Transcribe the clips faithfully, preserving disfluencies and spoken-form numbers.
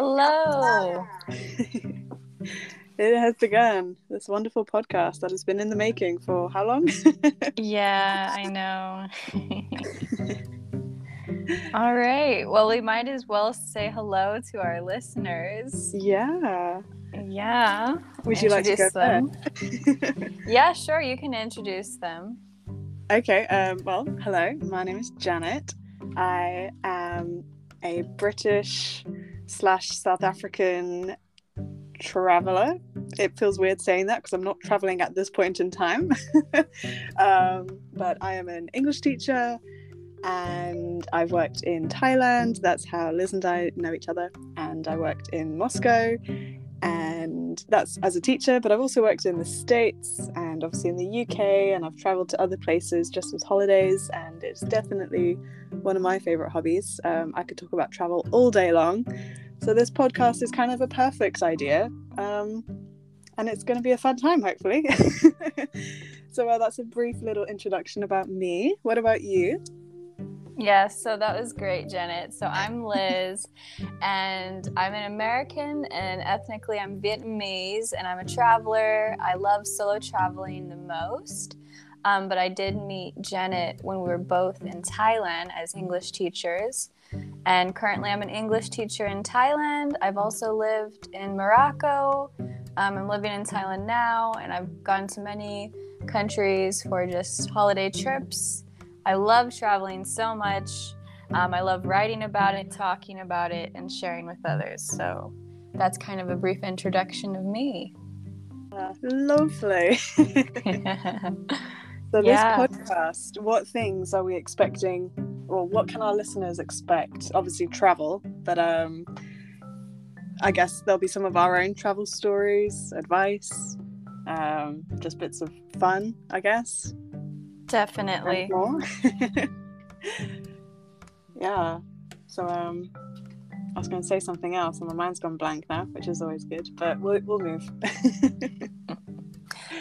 Hello. It has begun, this wonderful podcast that has been in the making for how long? Yeah, I know. All right. Well, we might as well say hello to our listeners. Yeah. Yeah. Would you like to go them? Yeah, sure. You can introduce them. Okay. Um, well, hello. My name is Janet. I am a British slash South African traveler. It feels weird saying that because I'm not traveling at this point in time. um, but I am an English teacher. And I've worked in Thailand, that's how Liz and I know each other, and I worked in Moscow, and that's as a teacher, but I've also worked in the States, and obviously in the U K, and I've travelled to other places just as holidays, and it's definitely one of my favourite hobbies. Um, I could talk about travel all day long, so this podcast is kind of a perfect idea, um, and it's going to be a fun time, hopefully. So well, that's a brief little introduction about me. What about you? Yes, so that was great, Janet. So I'm Liz, and I'm an American, and ethnically I'm Vietnamese, and I'm a traveler. I love solo traveling the most, um, but I did meet Janet when we were both in Thailand as English teachers, and currently I'm an English teacher in Thailand. I've also lived in Morocco. Um, I'm living in Thailand now, and I've gone to many countries for just holiday trips. I love traveling so much. Um, I love writing about it, talking about it, and sharing with others. So that's kind of a brief introduction of me. Uh, lovely. Yeah. So this yeah. podcast, what things are we expecting? Or what can our listeners expect? Obviously travel, but um, I guess there'll be some of our own travel stories, advice, um, just bits of fun, I guess. Definitely. Yeah. So um, I was going to say something else, and my mind's gone blank now, which is always good. But we'll we'll move.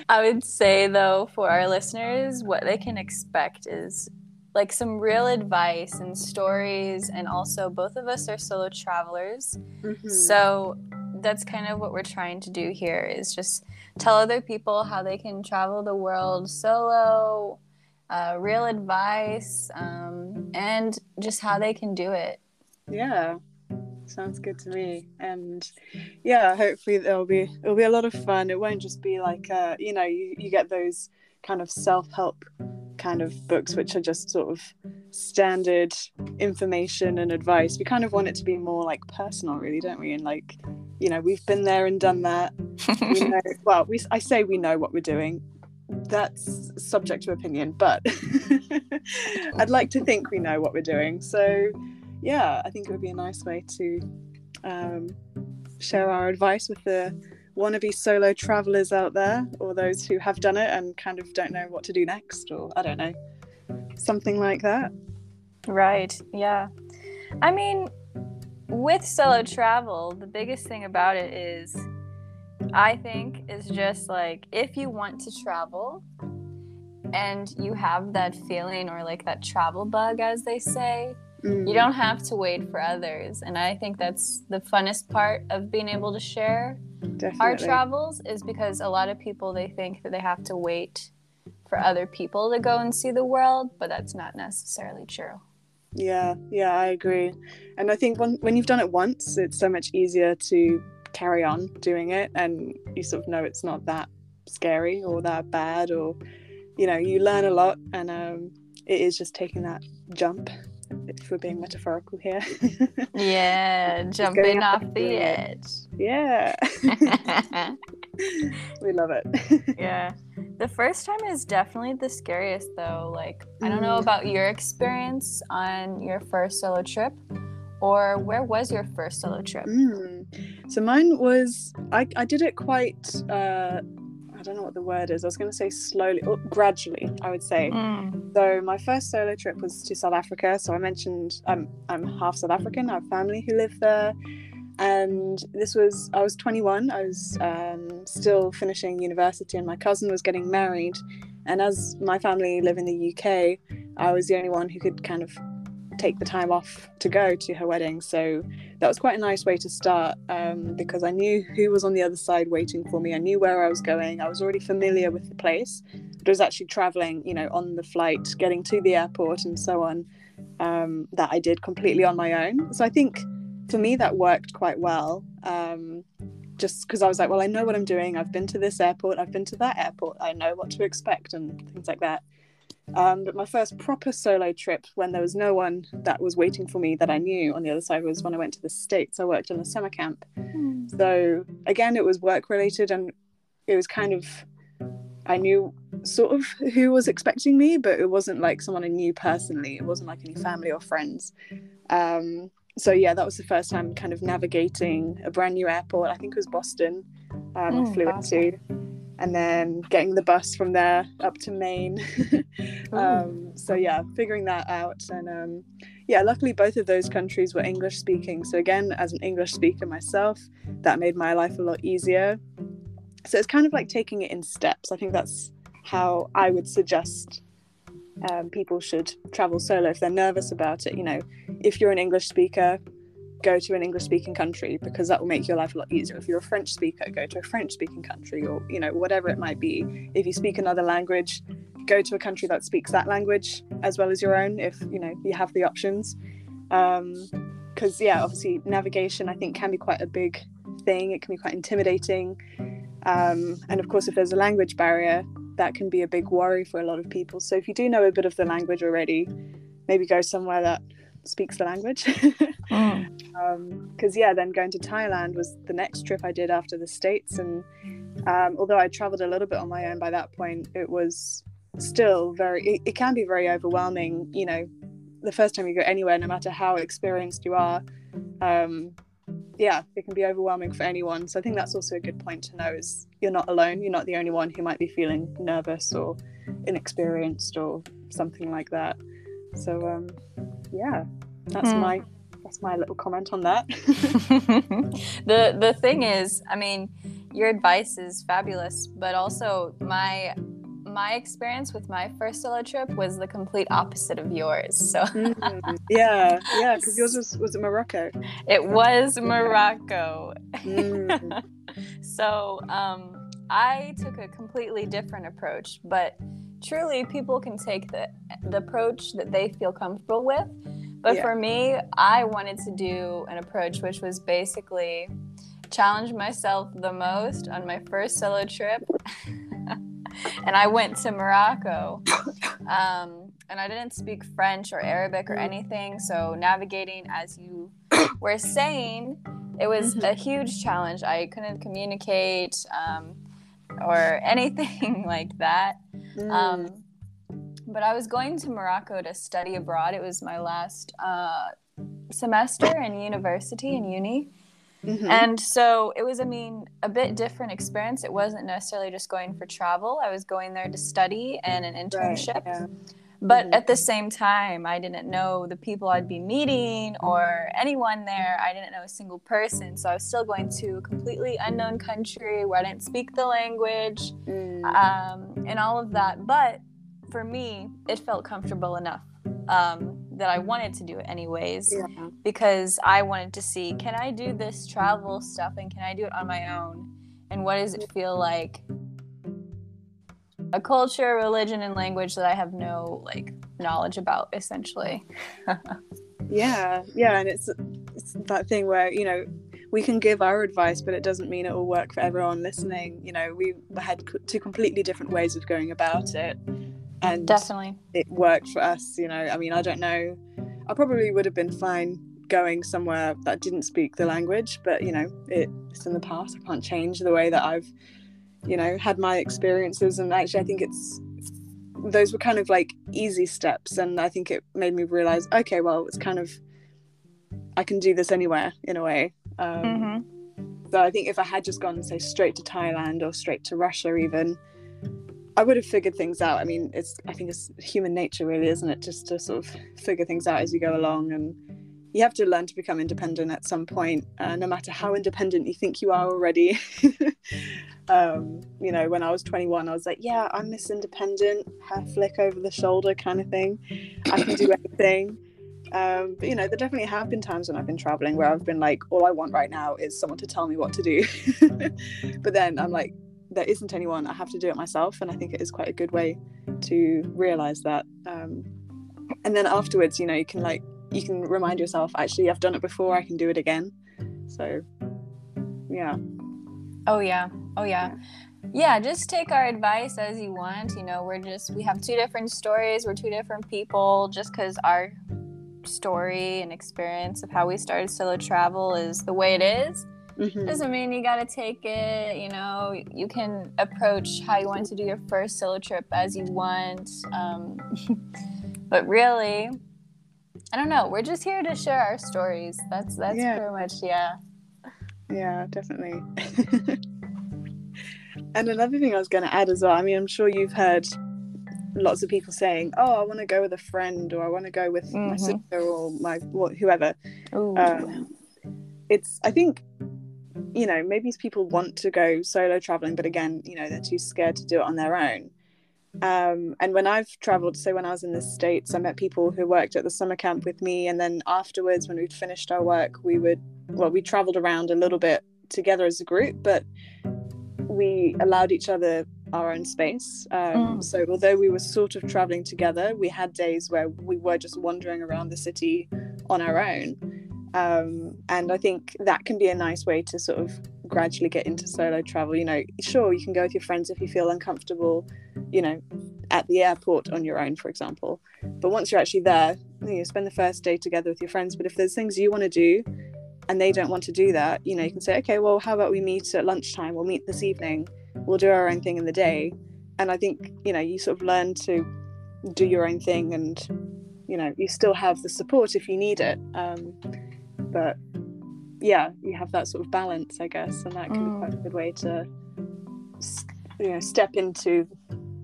I would say though, for our listeners, what they can expect is like some real advice and stories, and also both of us are solo travelers, mm-hmm. so that's kind of what we're trying to do here, is just tell other people how they can travel the world solo, uh, real advice, um, and just how they can do it. Yeah, sounds good to me. And yeah, hopefully there'll be it'll be a lot of fun. It won't just be like uh, you know you, you get those kind of self-help kind of books which are just sort of standard information and advice. We kind of want it to be more like personal, really, don't we? And like, you know, we've been there and done that. We know, well, we I say we know what we're doing. That's subject to opinion, but I'd like to think we know what we're doing. So yeah, I think it would be a nice way to um, share our advice with the wannabe solo travelers out there, or those who have done it and kind of don't know what to do next, or I don't know, something like that. Right. Yeah, I mean, with solo travel, the biggest thing about it is, I think, is just like, if you want to travel and you have that feeling, or like that travel bug, as they say, mm. you don't have to wait for others. And I think that's the funnest part of being able to share Definitely. Our travels, is because a lot of people, they think that they have to wait for other people to go and see the world, but that's not necessarily true. Yeah, yeah, I agree. And I think when, when you've done it once, it's so much easier to carry on doing it, and you sort of know it's not that scary or that bad, or, you know, you learn a lot, and um, it is just taking that jump, if we're being metaphorical here. Yeah, jumping off the, the edge. Yeah. We love it. Yeah. The first time is definitely the scariest, though. Like, I don't know about your experience on your first solo trip, or where was your first solo trip? Mm. So mine was, I, I did it quite, uh, I don't know what the word is. I was going to say slowly, or gradually, I would say. Mm. So my first solo trip was to South Africa. So I mentioned I'm, I'm half South African. I have family who live there. And this was, I was twenty-one. I was um, still finishing university, and my cousin was getting married. And as my family live in the U K, I was the only one who could kind of take the time off to go to her wedding. So that was quite a nice way to start, um, because I knew who was on the other side waiting for me. I knew where I was going. I was already familiar with the place, but it was actually traveling, you know, on the flight, getting to the airport and so on, um, that I did completely on my own. So I think for me that worked quite well, um, just because I was like, well, I know what I'm doing. I've been to this airport. I've been to that airport. I know what to expect and things like that. Um, but my first proper solo trip, when there was no one that was waiting for me that I knew on the other side, was when I went to the States. I worked in a summer camp. Mm. So again, it was work related, and it was kind of, I knew sort of who was expecting me, but it wasn't like someone I knew personally. It wasn't like any family or friends. Um, so yeah, that was the first time kind of navigating a brand new airport. I think it was Boston. Um, mm, I flew into. And then getting the bus from there up to Maine. um, so yeah, figuring that out. And um, yeah, luckily both of those countries were English speaking. So again, as an English speaker myself, that made my life a lot easier. So it's kind of like taking it in steps. I think that's how I would suggest um, people should travel solo if they're nervous about it. You know, if you're an English speaker, go to an English-speaking country, because that will make your life a lot easier. If you're a French speaker, go to a French-speaking country, or, you know, whatever it might be. If you speak another language, go to a country that speaks that language as well as your own, if, you know, you have the options. Because, um, yeah, obviously navigation, I think, can be quite a big thing. It can be quite intimidating. Um, and, of course, if there's a language barrier, that can be a big worry for a lot of people. So if you do know a bit of the language already, maybe go somewhere that speaks the language. mm. um because yeah then going to Thailand was the next trip I did after the States, and um although I traveled a little bit on my own by that point, it was still very it, it can be very overwhelming. You know, the first time you go anywhere, no matter how experienced you are, um yeah it can be overwhelming for anyone. So I think that's also a good point to know, is you're not alone. You're not the only one who might be feeling nervous or inexperienced or something like that. So um yeah that's mm. my that's my little comment on that. the the thing is, I mean, your advice is fabulous, but also my my experience with my first solo trip was the complete opposite of yours. So mm. yeah yeah because yours was, was it Morocco? It was Morocco. mm. So um I took a completely different approach, but truly people can take the the approach that they feel comfortable with. But yeah. for me, I wanted to do an approach which was basically challenge myself the most on my first solo trip. And I went to Morocco. Um, and I didn't speak French or Arabic or anything, so navigating, as you were saying, it was a huge challenge. I couldn't communicate um, or anything like that. Mm. Um, but I was going to Morocco to study abroad. It was my last uh, semester in university, in uni. Mm-hmm. And so it was, I mean, a bit different experience. It wasn't necessarily just going for travel. I was going there to study and an internship. Right, yeah. But mm-hmm. at the same time, I didn't know the people I'd be meeting or anyone there. I didn't know a single person. So I was still going to a completely unknown country where I didn't speak the language mm. um, and all of that. But for me, it felt comfortable enough um, that I wanted to do it anyways, yeah. because I wanted to see, can I do this travel stuff and can I do it on my own? And what does it feel like? A culture, religion, and language that I have no like knowledge about, essentially. yeah, yeah, and it's it's that thing where, you know, we can give our advice, but it doesn't mean it will work for everyone listening. You know, we had two completely different ways of going about it, and definitely it worked for us. You know, I mean, I don't know, I probably would have been fine going somewhere that didn't speak the language, but you know, it, it's in the past. I can't change the way that I've, you know, had my experiences. And actually I think it's those were kind of like easy steps, and I think it made me realize, okay, well, it's kind of, I can do this anywhere in a way. um mm-hmm. So I think if I had just gone, say, straight to Thailand or straight to Russia even, I would have figured things out. I mean, it's I think it's human nature really, isn't it, just to sort of figure things out as you go along. And you have to learn to become independent at some point, uh, no matter how independent you think you are already. Um, you know, when I was twenty-one, I was like, yeah, I'm this independent, hair flick over the shoulder kind of thing. I can do anything. Um, but, you know, there definitely have been times when I've been traveling where I've been like, all I want right now is someone to tell me what to do. But then I'm like, there isn't anyone, I have to do it myself. And I think it is quite a good way to realize that. Um, and then afterwards, you know, you can like, you can remind yourself, actually, I've done it before, I can do it again. So, yeah. Oh, yeah. Oh, yeah. yeah. Yeah, just take our advice as you want. You know, we're just, we have two different stories. We're two different people. Just because our story and experience of how we started solo travel is the way it is, mm-hmm. doesn't mean you got to take it. You know, you can approach how you want to do your first solo trip as you want. Um, but really, I don't know. We're just here to share our stories. That's, that's yeah. pretty much, yeah. Yeah, definitely. And another thing I was going to add as well, I mean, I'm sure you've heard lots of people saying, oh, I want to go with a friend, or I want to go with mm-hmm. my sister or my whoever. Um, it's, I think, you know, maybe people want to go solo traveling, but again, you know, they're too scared to do it on their own. Um, and when I've traveled, so when I was in the States, I met people who worked at the summer camp with me. And then afterwards, when we'd finished our work, we would, well, we traveled around a little bit together as a group, but we allowed each other our own space. Um, mm. So although we were sort of traveling together, we had days where we were just wandering around the city on our own. Um, and I think that can be a nice way to sort of gradually get into solo travel. You know, sure, you can go with your friends if you feel uncomfortable, you know, at the airport on your own, for example. But once you're actually there, you know, spend the first day together with your friends. But if there's things you want to do, and they don't want to do that, you know, you can say, okay, well, how about we meet at lunchtime? We'll meet this evening. We'll do our own thing in the day. And I think, you know, you sort of learn to do your own thing, and, you know, you still have the support if you need it. Um, but yeah, you have that sort of balance, I guess. And that can mm. be quite a good way to, you know, step into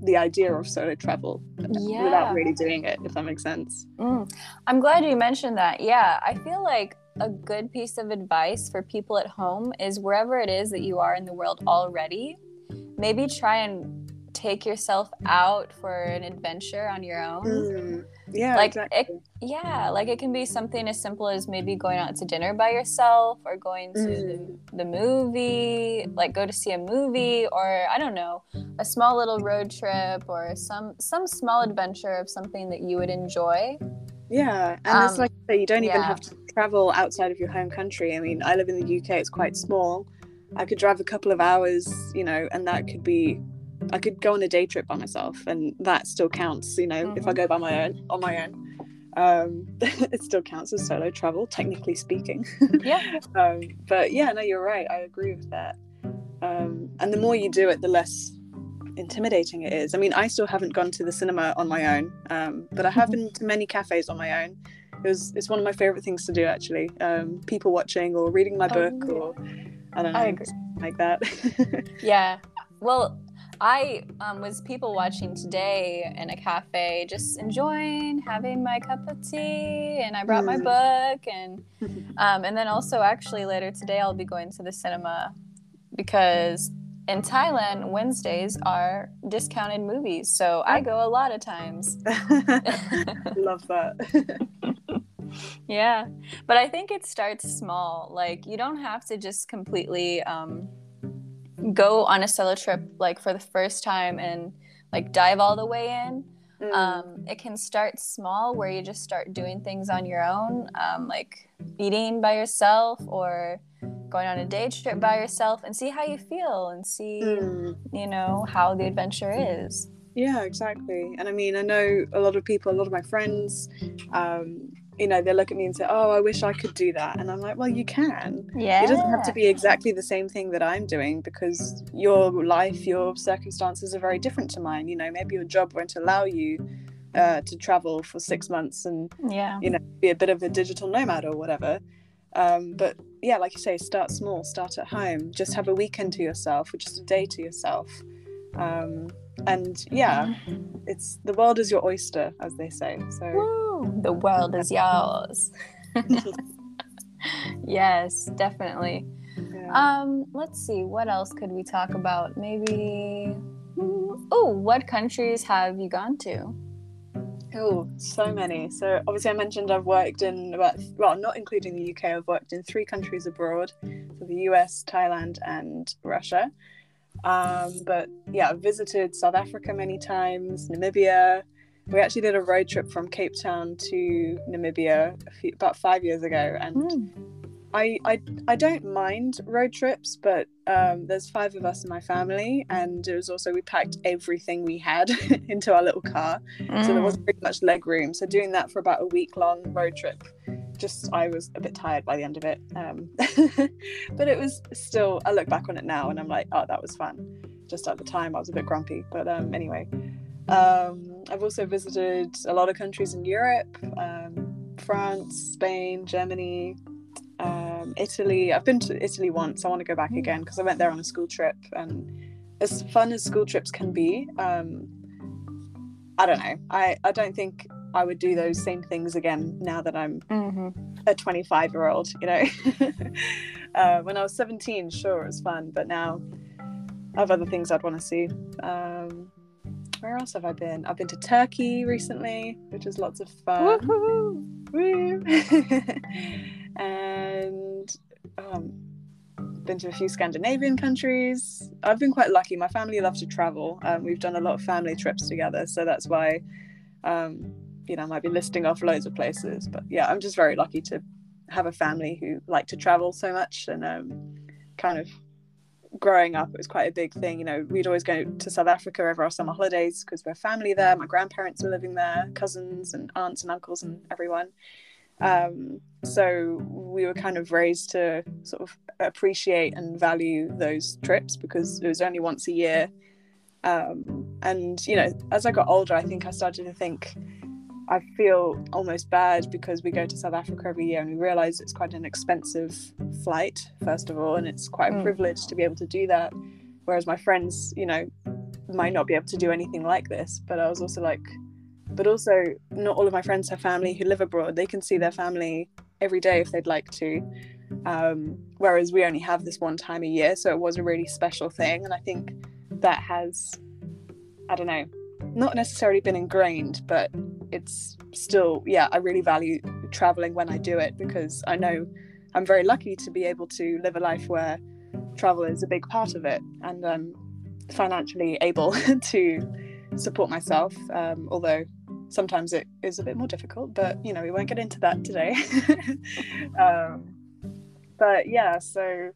the idea of solo travel yeah. without really doing it, if that makes sense. Mm. I'm glad you mentioned that. Yeah, I feel like a good piece of advice for people at home is, wherever it is that you are in the world already, maybe try and take yourself out for an adventure on your own. Mm. Yeah, like exactly. it, yeah, like it can be something as simple as maybe going out to dinner by yourself, or going to mm. the, the movie, like go to see a movie, or I don't know, a small little road trip, or some some small adventure of something that you would enjoy. Yeah, and um, it's like I say, you don't even yeah. have to travel outside of your home country. I mean, I live in the U K, it's quite small. I could drive a couple of hours, you know, and that could be, I could go on a day trip by myself, and that still counts, you know, mm-hmm. if I go by my own, on my own. Um, it still counts as solo travel, technically speaking. Yeah. um, but yeah, no, you're right. I agree with that. Um, and the more you do it, the less intimidating it is. I mean, I still haven't gone to the cinema on my own, um, but I have been to many cafes on my own. It was, it's one of my favorite things to do, actually. Um, people watching, or reading my book, oh, yeah. or I don't know, I agree. Like that. Yeah. Well, I um, was people watching today in a cafe, just enjoying having my cup of tea, and I brought mm. my book, and um, and then also actually later today I'll be going to the cinema, because in Thailand, Wednesdays are discounted movies, so I go a lot of times. Love that. Yeah, but I think it starts small. Like, you don't have to just completely um, go on a solo trip, like, for the first time and, like, dive all the way in. Mm. Um, it can start small, where you just start doing things on your own, um, like eating by yourself, or going on a day trip by yourself, and see how you feel, and see, mm. you know, how the adventure is. Yeah, exactly. And I mean, I know a lot of people, a lot of my friends, um, you know, they look at me and say, oh, I wish I could do that. And I'm like, well, you can. Yeah. It doesn't have to be exactly the same thing that I'm doing, because your life, your circumstances are very different to mine. You know, maybe your job won't allow you uh, to travel for six months and, yeah. you know, be a bit of a digital nomad or whatever. Um, but yeah, like you say, start small, start at home, just have a weekend to yourself, or just a day to yourself. Um, and yeah, it's, the world is your oyster, as they say. So Woo, the world is yours. Yes, definitely. Yeah. Um, let's see, what else could we talk about? Maybe, oh, what countries have you gone to? Oh, so many. So obviously I mentioned I've worked in about, well, not including the U K, I've worked in three countries abroad, so the U S, Thailand and Russia. Um, but yeah, I've visited South Africa many times, Namibia. We actually did a road trip from Cape Town to Namibia a few, about five years ago. And mm. I, I I don't mind road trips, but um, there's five of us in my family, and it was also, we packed everything we had into our little car, mm. so there wasn't very much leg room. So doing that for about a week-long road trip, just I was a bit tired by the end of it. Um, but it was still, I look back on it now and I'm like, oh, that was fun. Just at the time I was a bit grumpy, but um, anyway. Um, I've also visited a lot of countries in Europe, um, France, Spain, Germany, um, Italy. I've been to Italy once. I want to go back again because I went there on a school trip, and as fun as school trips can be, um, I don't know. I, I don't think I would do those same things again now that I'm mm-hmm. a twenty-five year old, you know. uh, when I was seventeen, sure, it was fun, but now I have other things I'd want to see. Um, Where else have I been? I've been to Turkey recently, which is lots of fun. Woohoo! Woo! And um, been to a few Scandinavian countries. I've been quite lucky. My family love to travel. Um, we've done a lot of family trips together, so that's why, um, you know, I might be listing off loads of places. But yeah, I'm just very lucky to have a family who like to travel so much, and um, kind of. Growing up, it was quite a big thing, you know. We'd always go to South Africa over our summer holidays because we're family there. My grandparents were living there, cousins and aunts and uncles and everyone. Um, so we were kind of raised to sort of appreciate and value those trips because it was only once a year. Um, and, you know, as I got older, I think I started to think, I feel almost bad because we go to South Africa every year and we realise it's quite an expensive flight, first of all, and it's quite a mm. privilege to be able to do that. Whereas my friends, you know, might not be able to do anything like this. But I was also like, but also not all of my friends have family who live abroad. They can see their family every day if they'd like to. Um, whereas we only have this one time a year. So it was a really special thing. And I think that has, I don't know, not necessarily been ingrained, but it's still, yeah, I really value traveling when I do it because I know I'm very lucky to be able to live a life where travel is a big part of it, and I'm financially able to support myself, um, although sometimes it is a bit more difficult, but, you know, we won't get into that today. um, but yeah, so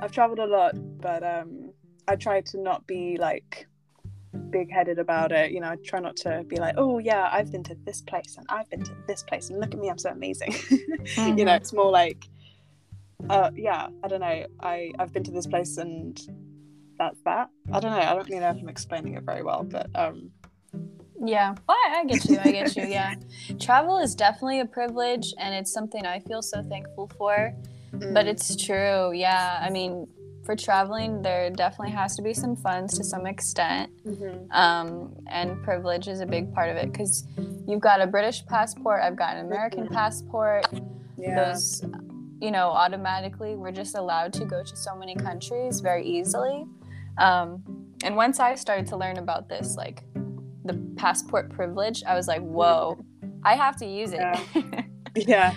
I've traveled a lot, but um, I try to not be like big-headed about it, you know. I try not to be like, oh yeah, I've been to this place and I've been to this place and look at me, I'm so amazing. mm-hmm. You know, it's more like uh yeah I don't know I I've been to this place and that's that. I don't know I don't really know if I'm explaining it very well, but um yeah I, I get you I get you yeah travel is definitely a privilege, and it's something I feel so thankful for. mm. But it's true, yeah. I mean, for traveling, there definitely has to be some funds to some extent, mm-hmm. um, and privilege is a big part of it because you've got a British passport, I've got an American passport. Yeah. Those, you know, automatically we're just allowed to go to so many countries very easily. Um, and once I started to learn about this, like the passport privilege, I was like, whoa, I have to use it. Yeah, yeah.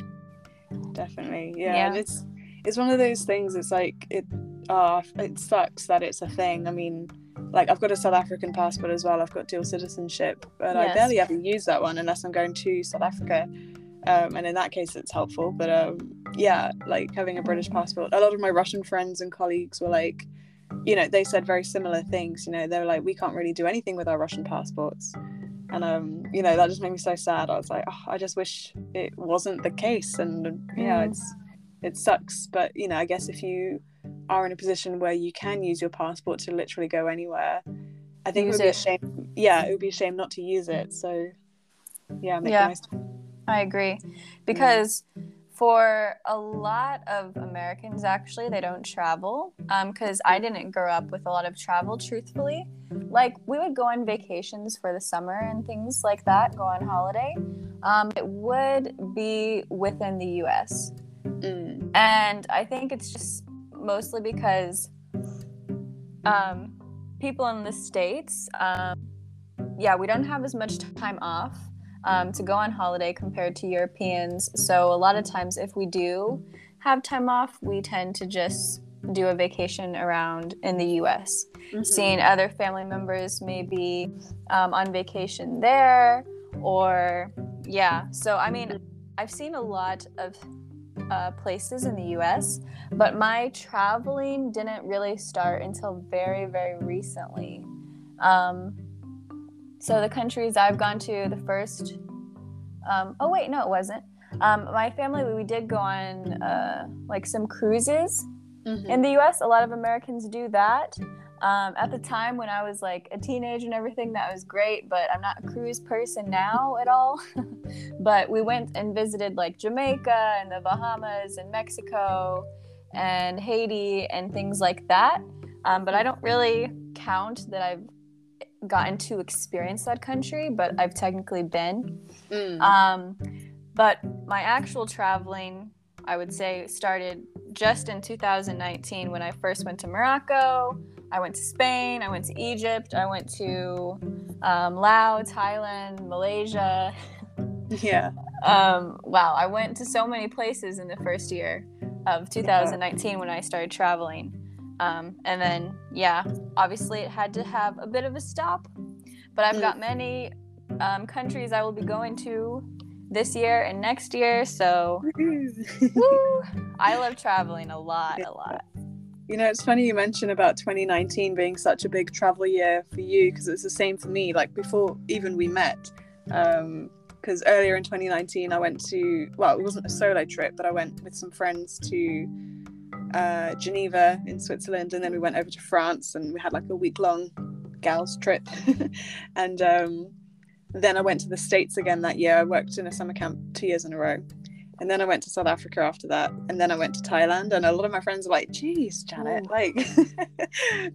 Definitely. Yeah, yeah. And it's it's one of those things. It's like it. Oh, it sucks that it's a thing. I mean, like, I've got a South African passport as well. I've got dual citizenship, but yes. I barely ever use that one unless I'm going to South Africa. Um, and in that case, it's helpful. But um, yeah, like having a British passport, a lot of my Russian friends and colleagues were like, you know, they said very similar things. You know, they were like, we can't really do anything with our Russian passports. And, um, you know, that just made me so sad. I was like, oh, I just wish it wasn't the case. And yeah, mm. it's it sucks. But, you know, I guess if you are in a position where you can use your passport to literally go anywhere, I think use it would be it. a shame yeah it would be a shame not to use it. So yeah, make yeah the most of it. I agree, because yeah. for a lot of Americans, actually, they don't travel, um because I didn't grow up with a lot of travel, truthfully. Like, we would go on vacations for the summer and things like that, go on holiday, um it would be within the U S. mm. And I think it's just mostly because um, people in the States, um, yeah, we don't have as much time off. um, to go on holiday compared to Europeans. So a lot of times if we do have time off, we tend to just do a vacation around in the U S. Mm-hmm. Seeing other family members maybe um, on vacation there, or yeah. So I mean, I've seen a lot of uh, places in the U S, but my traveling didn't really start until very, very recently. Um, so the countries I've gone to, the first, um, oh wait, no, it wasn't. Um, my family, we did go on uh, like some cruises. Mm-hmm. In the U S, a lot of Americans do that. Um, at the time when I was like a teenager and everything, that was great, but I'm not a cruise person now at all. But we went and visited like Jamaica and the Bahamas and Mexico and Haiti and things like that. Um, but I don't really count that I've gotten to experience that country, but I've technically been. Mm. Um, but my actual traveling, I would say, started just in two thousand nineteen when I first went to Morocco. I went to Spain, I went to Egypt, I went to um, Laos, Thailand, Malaysia. Yeah. Um, wow, I went to so many places in the first year of two thousand nineteen yeah. when I started traveling. Um, and then, yeah, obviously it had to have a bit of a stop, but I've got many um, countries I will be going to this year and next year, so woo, I love traveling a lot, a lot. You know, it's funny you mention about twenty nineteen being such a big travel year for you, because it's the same for me, like before even we met, um, because earlier in twenty nineteen I went to, well, it wasn't a solo trip, but I went with some friends to uh, Geneva in Switzerland, and then we went over to France, and we had like a week-long gals trip, and um, then I went to the States again that year. I worked in a summer camp two years in a row. And then I went to South Africa after that. And then I went to Thailand. And a lot of my friends were like, geez, Janet, Ooh. like,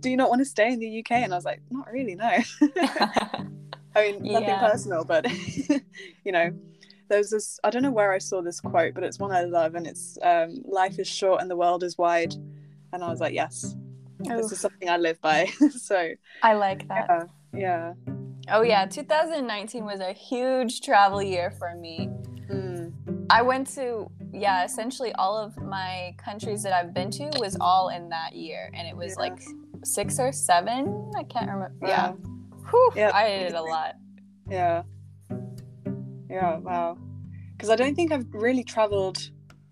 do you not want to stay in the U K? And I was like, not really, no. I mean, nothing yeah. personal, but, you know, there's this, I don't know where I saw this quote, but it's one I love. And it's, um, life is short and the world is wide. And I was like, yes, Ooh. this is something I live by. So I like that. Yeah. yeah. Oh, yeah. two thousand nineteen was a huge travel year for me. Mm. I went to, yeah, essentially all of my countries that I've been to was all in that year. And it was yeah. like six or seven. I can't remember. Yeah. yeah. Whew, yeah. I did a lot. Yeah. Yeah, wow. Because I don't think I've really traveled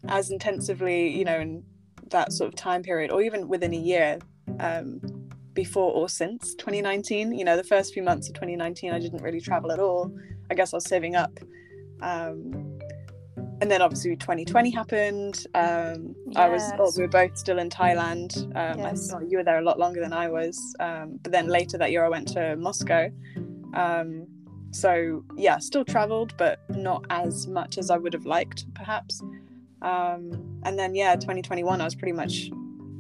as intensively, you know, in that sort of time period, or even within a year um, before or since twenty nineteen. You know, the first few months of twenty nineteen, I didn't really travel at all. I guess I was saving up. Um, And then obviously twenty twenty happened. Um, yes. I was, well, we were both still in Thailand. Um, yes. I, well, you were there a lot longer than I was. Um, but then later that year I went to Moscow. Um, so yeah, still traveled, but not as much as I would have liked perhaps. Um, and then yeah, twenty twenty-one, I was pretty much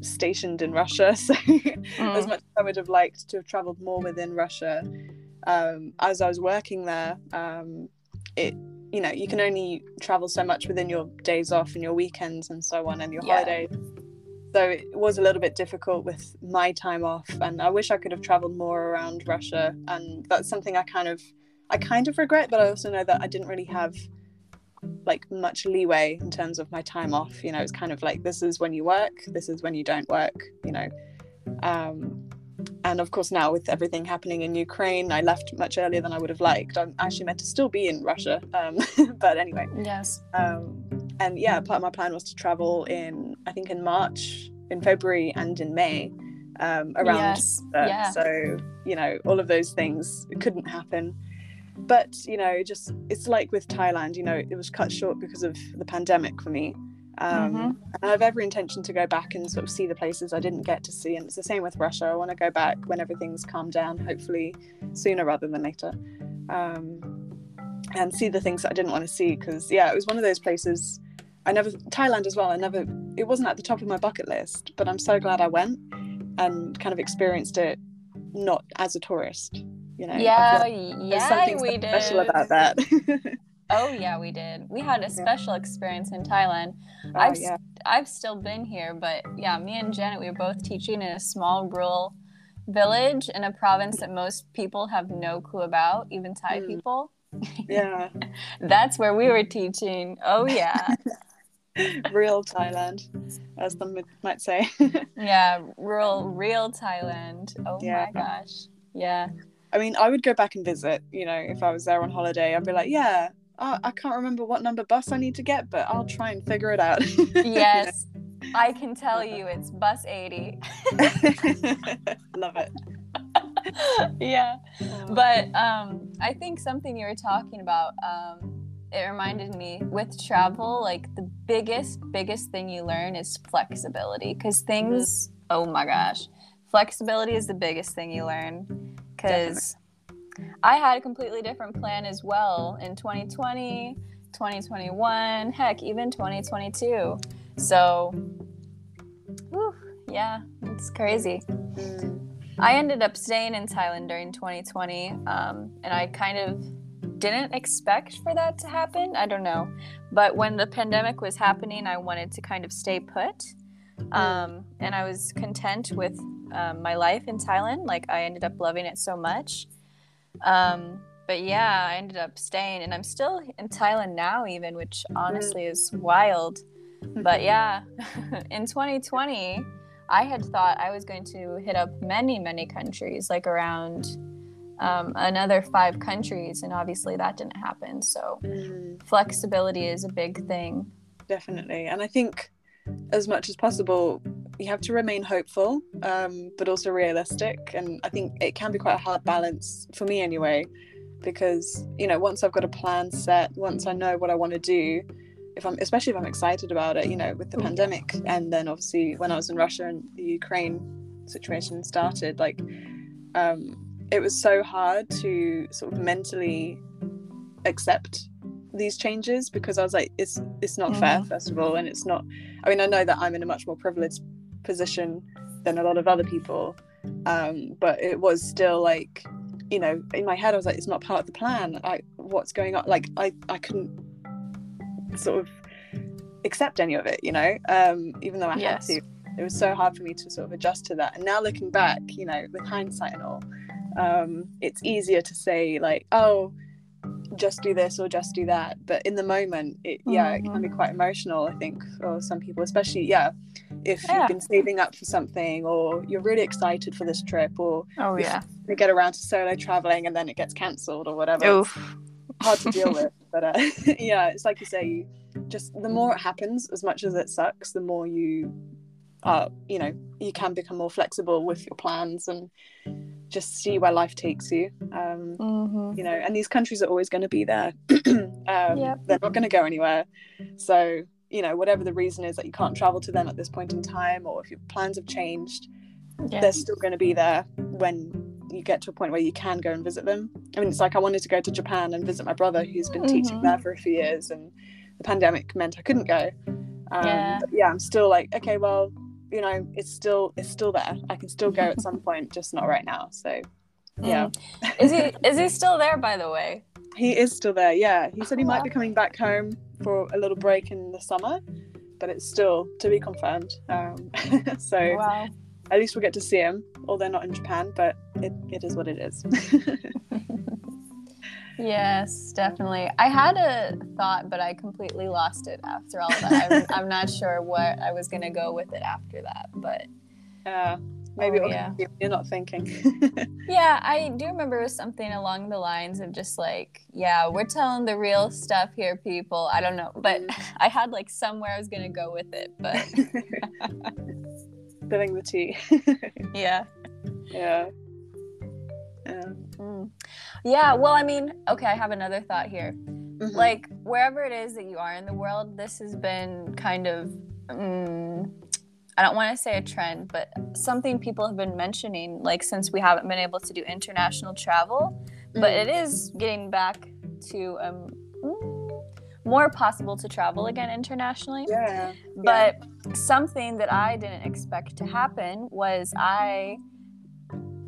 stationed in Russia. So mm. as much as I would have liked to have traveled more within Russia, um, as I was working there, um, it, you know, you can only travel so much within your days off and your weekends and so on and your yeah. holidays. So it was a little bit difficult with my time off, and I wish I could have traveled more around Russia. And that's something I kind of, I kind of regret, but I also know that I didn't really have like much leeway in terms of my time off. You know, it's kind of like, this is when you work, this is when you don't work, you know. Um, and of course now with everything happening in Ukraine, I left much earlier than I would have liked. I'm actually meant to still be in Russia, um, but anyway. Yes. Um, and yeah, part of my plan was to travel in, I think in March, in February and in May, um, around. Yes. Uh, yeah. So, you know, all of those things couldn't happen. But, you know, just, it's like with Thailand, you know, it was cut short because of the pandemic for me. Um, mm-hmm. And I have every intention to go back and sort of see the places I didn't get to see, and it's the same with Russia. I want to go back when everything's calmed down, hopefully sooner rather than later, um, and see the things that I didn't want to see, because yeah, it was one of those places I never Thailand as well I never it wasn't at the top of my bucket list, but I'm so glad I went and kind of experienced it not as a tourist, you know. Yeah, yeah, something we did special about that. Oh yeah, we did. We had a special yeah. experience in Thailand. Oh, I've yeah. I've still been here, but yeah, me and Janet, we were both teaching in a small rural village in a province that most people have no clue about, even Thai mm. people. Yeah. That's where we were teaching. Oh, yeah. Real Thailand, as some might say. Yeah, rural, real Thailand. Oh, yeah. My gosh. Yeah. I mean, I would go back and visit, you know, if I was there on holiday. I'd be like, yeah, I, I can't remember what number bus I need to get, but I'll try and figure it out. Yes. I can tell you it's bus eighty. Love it. Yeah. But um, I think something you were talking about, um, it reminded me with travel, like the biggest, biggest thing you learn is flexibility. Because things, oh my gosh, flexibility is the biggest thing you learn. Because I had a completely different plan as well in twenty twenty, twenty twenty-one, heck, even twenty twenty-two. So, whew, yeah, it's crazy. Mm. I ended up staying in Thailand during twenty twenty, um, and I kind of didn't expect for that to happen. I don't know. But when the pandemic was happening, I wanted to kind of stay put, um, and I was content with um, my life in Thailand. Like, I ended up loving it so much. Um, but yeah, I ended up staying, and I'm still in Thailand now even, which honestly is wild. But yeah, in twenty twenty, I had thought I was going to hit up many, many countries, like around um, another five countries. And obviously that didn't happen. So mm. flexibility is a big thing. Definitely. And I think as much as possible, you have to remain hopeful, um, but also realistic. And I think it can be quite a hard balance for me anyway, because, you know, once I've got a plan set, once I know what I want to do, if I'm, especially if I'm excited about it, you know, with the pandemic, and then obviously when I was in Russia and the Ukraine situation started, like, um, it was so hard to sort of mentally accept these changes, because I was like, it's it's not fair, first of all, and it's not, I mean, I know that I'm in a much more privileged position than a lot of other people, um, but it was still like, you know, in my head I was like, it's not part of the plan, I, what's going on, like, I, I couldn't sort of accept any of it, you know, um even though I yes. had to. It was so hard for me to sort of adjust to that. And now looking back, you know, with hindsight and all, um it's easier to say like, oh, just do this or just do that, but in the moment it yeah mm-hmm. it can be quite emotional, I think, for some people, especially yeah if yeah. you've been saving up for something, or you're really excited for this trip, or oh yeah you get around to solo traveling and then it gets cancelled or whatever. Oof. Hard to deal with, but uh, yeah, it's like you say, you just, the more it happens, as much as it sucks, the more you are, you know, you can become more flexible with your plans and just see where life takes you, um mm-hmm. you know, and these countries are always going to be there. um yep. They're not going to go anywhere, so, you know, whatever the reason is that you can't travel to them at this point in time, or if your plans have changed, yeah. they're still going to be there when you get to a point where you can go and visit them. I mean, it's like I wanted to go to Japan and visit my brother, who's been mm-hmm. teaching there for a few years, and the pandemic meant I couldn't go. Um, yeah. But yeah, I'm still like, okay, well, you know, it's still it's still there. I can still go at some point, just not right now. So, yeah. Mm. Is he is he still there, by the way? He is still there. Yeah, he said he oh, might wow. be coming back home for a little break in the summer, but it's still to be confirmed. Um, so. Wow. At least we'll get to see him, although not in Japan, but it, it is what it is. Yes, definitely. I had a thought, but I completely lost it after all that. I'm, I'm not sure what I was going to go with it after that, but... Uh, maybe oh, yeah. Maybe you're not thinking. Yeah, I do remember it was something along the lines of just like, yeah, we're telling the real stuff here, people. I don't know, but I had like somewhere I was going to go with it, but... Spilling the tea. yeah. Yeah. Um, mm. Yeah, well, I mean, okay, I have another thought here. Mm-hmm. Like, wherever it is that you are in the world, this has been kind of, mm, I don't want to say a trend, but something people have been mentioning, like, since we haven't been able to do international travel, mm. but it is getting back to um, mm, more possible to travel again internationally. Yeah. But... Yeah. Something that I didn't expect to happen was I,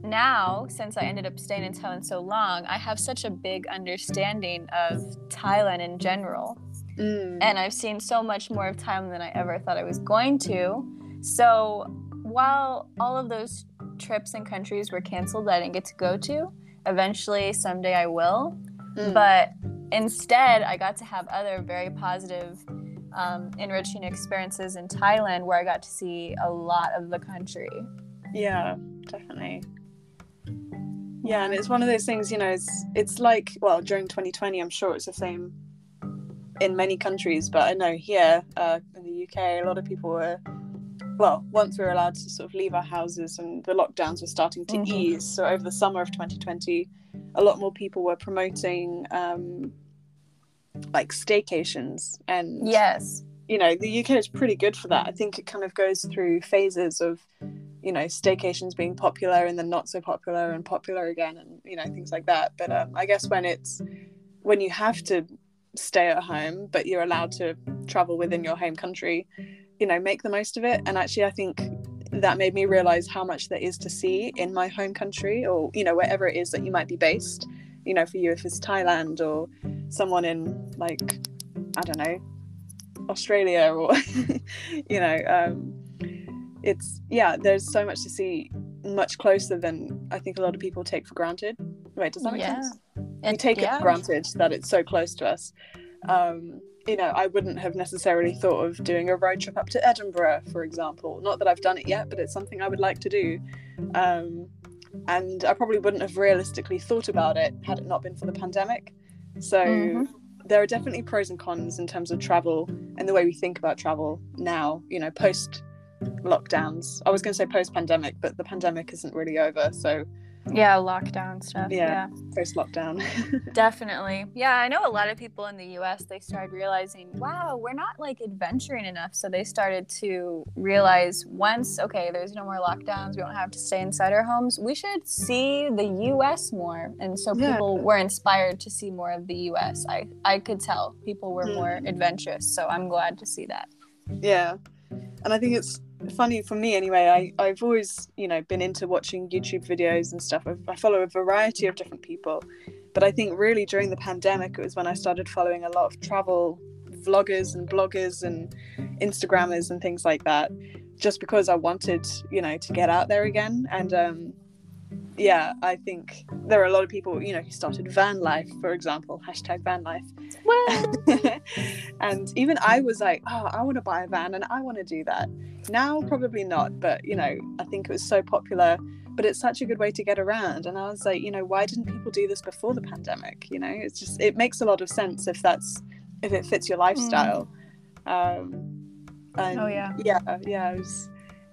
now, since I ended up staying in Thailand so long, I have such a big understanding of Thailand in general. Mm. And I've seen so much more of Thailand than I ever thought I was going to. So while all of those trips and countries were canceled that I didn't get to go to, eventually someday I will. Mm. But instead, I got to have other very positive, um, enriching experiences in Thailand, where I got to see a lot of the country. Yeah, definitely. Yeah, and it's one of those things, you know, it's it's like, well, during twenty twenty, I'm sure it's the same in many countries, but I know here uh, in the U K, a lot of people were, well, once we were allowed to sort of leave our houses and the lockdowns were starting to mm-hmm. ease, so over the summer of twenty twenty, a lot more people were promoting um, like staycations, and yes, you know, the U K is pretty good for that. I think it kind of goes through phases of, you know, staycations being popular and then not so popular and popular again, and, you know, things like that. But um, I guess when it's when you have to stay at home but you're allowed to travel within your home country, you know, make the most of it. And actually I think that made me realize how much there is to see in my home country, or, you know, wherever it is that you might be based, you know, for you if it's Thailand, or someone in, like, I don't know, Australia, or you know, um it's, yeah, there's so much to see much closer than I think a lot of people take for granted. Wait, does that make yeah. sense? It, we take yeah. it for granted that it's so close to us. Um, you know, I wouldn't have necessarily thought of doing a road trip up to Edinburgh, for example. Not that I've done it yet, but it's something I would like to do. Um, and I probably wouldn't have realistically thought about it had it not been for the pandemic. So mm-hmm. there are definitely pros and cons in terms of travel and the way we think about travel now, you know, post lockdowns. I was going to say post-pandemic, but the pandemic isn't really over, so yeah, lockdown stuff. Yeah, yeah. Post-lockdown. Definitely. Yeah, I know a lot of people in the U S, they started realizing, wow, we're not, like, adventuring enough. So they started to realize, once, okay, there's no more lockdowns, we don't have to stay inside our homes, we should see the U S more. And so people yeah. were inspired to see more of the U S. I, I could tell people were mm. more adventurous, so I'm glad to see that. Yeah. And I think it's funny for me anyway, I, I've always, you know, been into watching YouTube videos and stuff. I, I follow a variety of different people, but I think really during the pandemic, it was when I started following a lot of travel vloggers and bloggers and Instagrammers and things like that, just because I wanted, you know, to get out there again. And um, yeah, I think there are a lot of people, you know, who started van life, for example, hashtag van life. Well. And even I was like, oh, I want to buy a van and I want to do that. Now, probably not, but, you know, I think it was so popular, but it's such a good way to get around. And I was like, you know, why didn't people do this before the pandemic? You know, it's just, it makes a lot of sense if that's, if it fits your lifestyle. Mm. Um, and oh, yeah. Yeah, yeah. It was,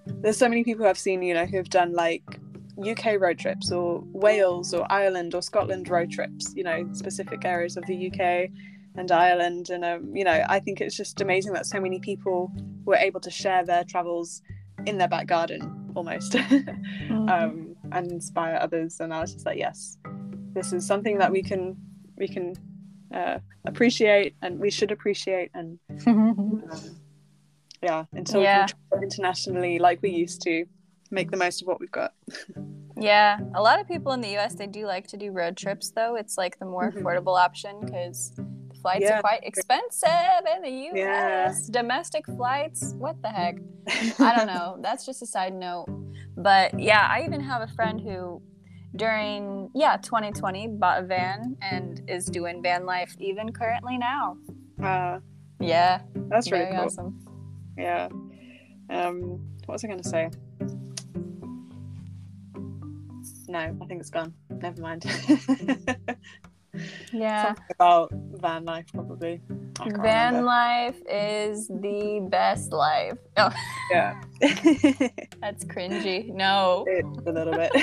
there's so many people I've seen, you know, who've done, like, U K road trips, or Wales or Ireland or Scotland road trips, you know, specific areas of the U K and Ireland. And um, you know, I think it's just amazing that so many people were able to share their travels in their back garden almost. Mm-hmm. um, and inspire others. And I was just like, yes, this is something that we can we can uh, appreciate, and we should appreciate. And um, yeah until yeah. we can travel internationally like we used to, make the most of what we've got. Yeah, a lot of people in the U S, they do like to do road trips, though. It's like the more mm-hmm. affordable option, because the flights yeah. are quite expensive in the U S. Yeah. Domestic flights, what the heck? I don't know. That's just a side note. But yeah, I even have a friend who during, yeah, twenty twenty bought a van and is doing van life even currently now. Uh, yeah. That's really cool. Awesome. Yeah. Um, what was I going to say? No, I think it's gone. Never mind. Yeah. Something about van life, probably. Van remember. Life is the best life. Oh. Yeah. That's cringy. No. It's a little bit.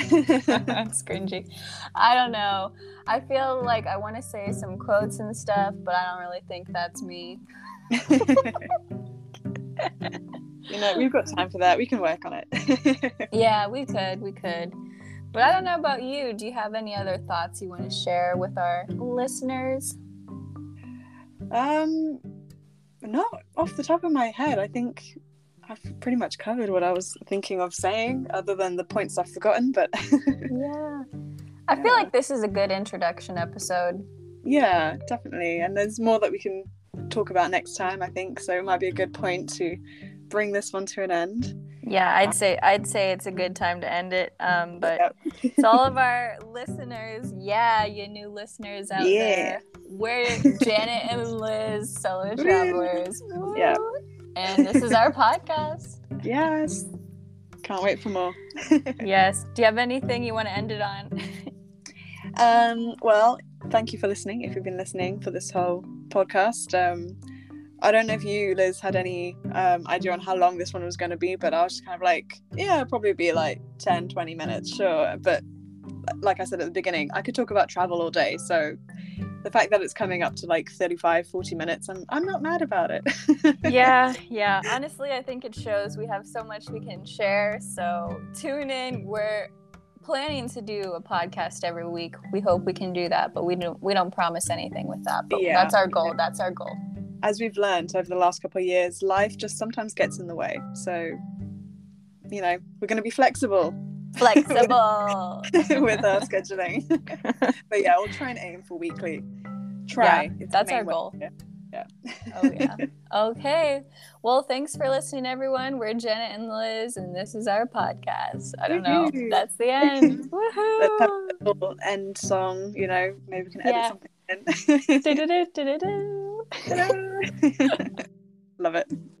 That's cringy. I don't know. I feel like I want to say some quotes and stuff, but I don't really think that's me. You know, we've got time for that. We can work on it. Yeah, we could. We could. But I don't know about you. Do you have any other thoughts you want to share with our listeners? Um, not off the top of my head. I think I've pretty much covered what I was thinking of saying, other than the points I've forgotten. But yeah, I yeah. feel like this is a good introduction episode. Yeah, definitely. And there's more that we can talk about next time, I think. So it might be a good point to bring this one to an end. Yeah, I'd say I'd say it's a good time to end it. Um, but yep. To all of our listeners, yeah, you new listeners out yeah. there, we're Janet and Liz, solo travelers. Yeah, and this is our podcast. Yes, can't wait for more. Yes. Do you have anything you want to end it on? um. Well, thank you for listening. If you've been listening for this whole podcast, um. I don't know if you, Liz, had any um, idea on how long this one was going to be, but I was just kind of like, yeah, it'll probably be like ten, twenty minutes, sure. But like I said at the beginning, I could talk about travel all day. So the fact that it's coming up to like thirty-five, forty minutes, I'm, I'm not mad about it. Yeah, yeah. Honestly, I think it shows we have so much we can share. So tune in. We're planning to do a podcast every week. We hope we can do that, but we don't, we don't promise anything with that. But yeah. That's our goal. That's our goal. As we've learned over the last couple of years, life just sometimes gets in the way. So, you know, we're going to be flexible. Flexible. with, with our scheduling. But yeah, we'll try and aim for weekly. Try. Yeah, that's our goal. Way. Yeah. Oh, yeah. Okay. Well, thanks for listening, everyone. We're Janet and Liz, and this is our podcast. I don't know. That's the end. Woohoo. Let's have a little end song, you know, maybe we can edit yeah. something in. Love it.